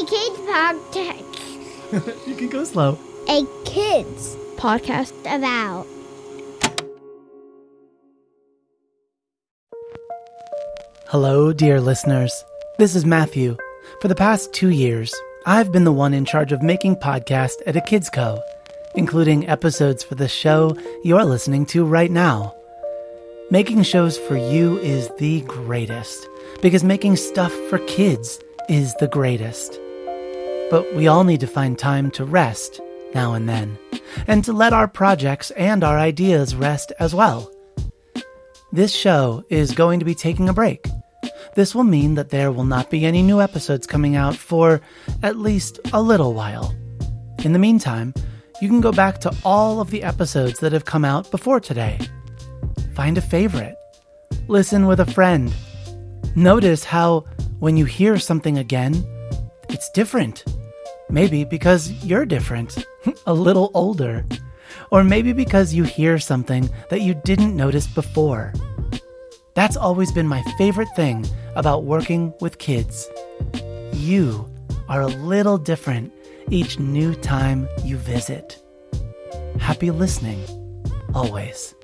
A Kids Podcast. You can go slow. A Kids Podcast about. Hello, dear listeners. This is Matthew. For the past 2 years, I've been the one in charge of making podcasts at A Kids Co, including episodes for the show you're listening to right now. Making shows for you is the greatest, because making stuff for kids is the greatest. But we all need to find time to rest now and then, and to let our projects and our ideas rest as well. This show is going to be taking a break. This will mean that there will not be any new episodes coming out for at least a little while. In the meantime, you can go back to all of the episodes that have come out before today. Find a favorite. Listen with a friend. Notice how when you hear something again, it's different. Maybe because you're different, a little older. Or maybe because you hear something that you didn't notice before. That's always been my favorite thing about working with kids. You are a little different each new time you visit. Happy listening, always.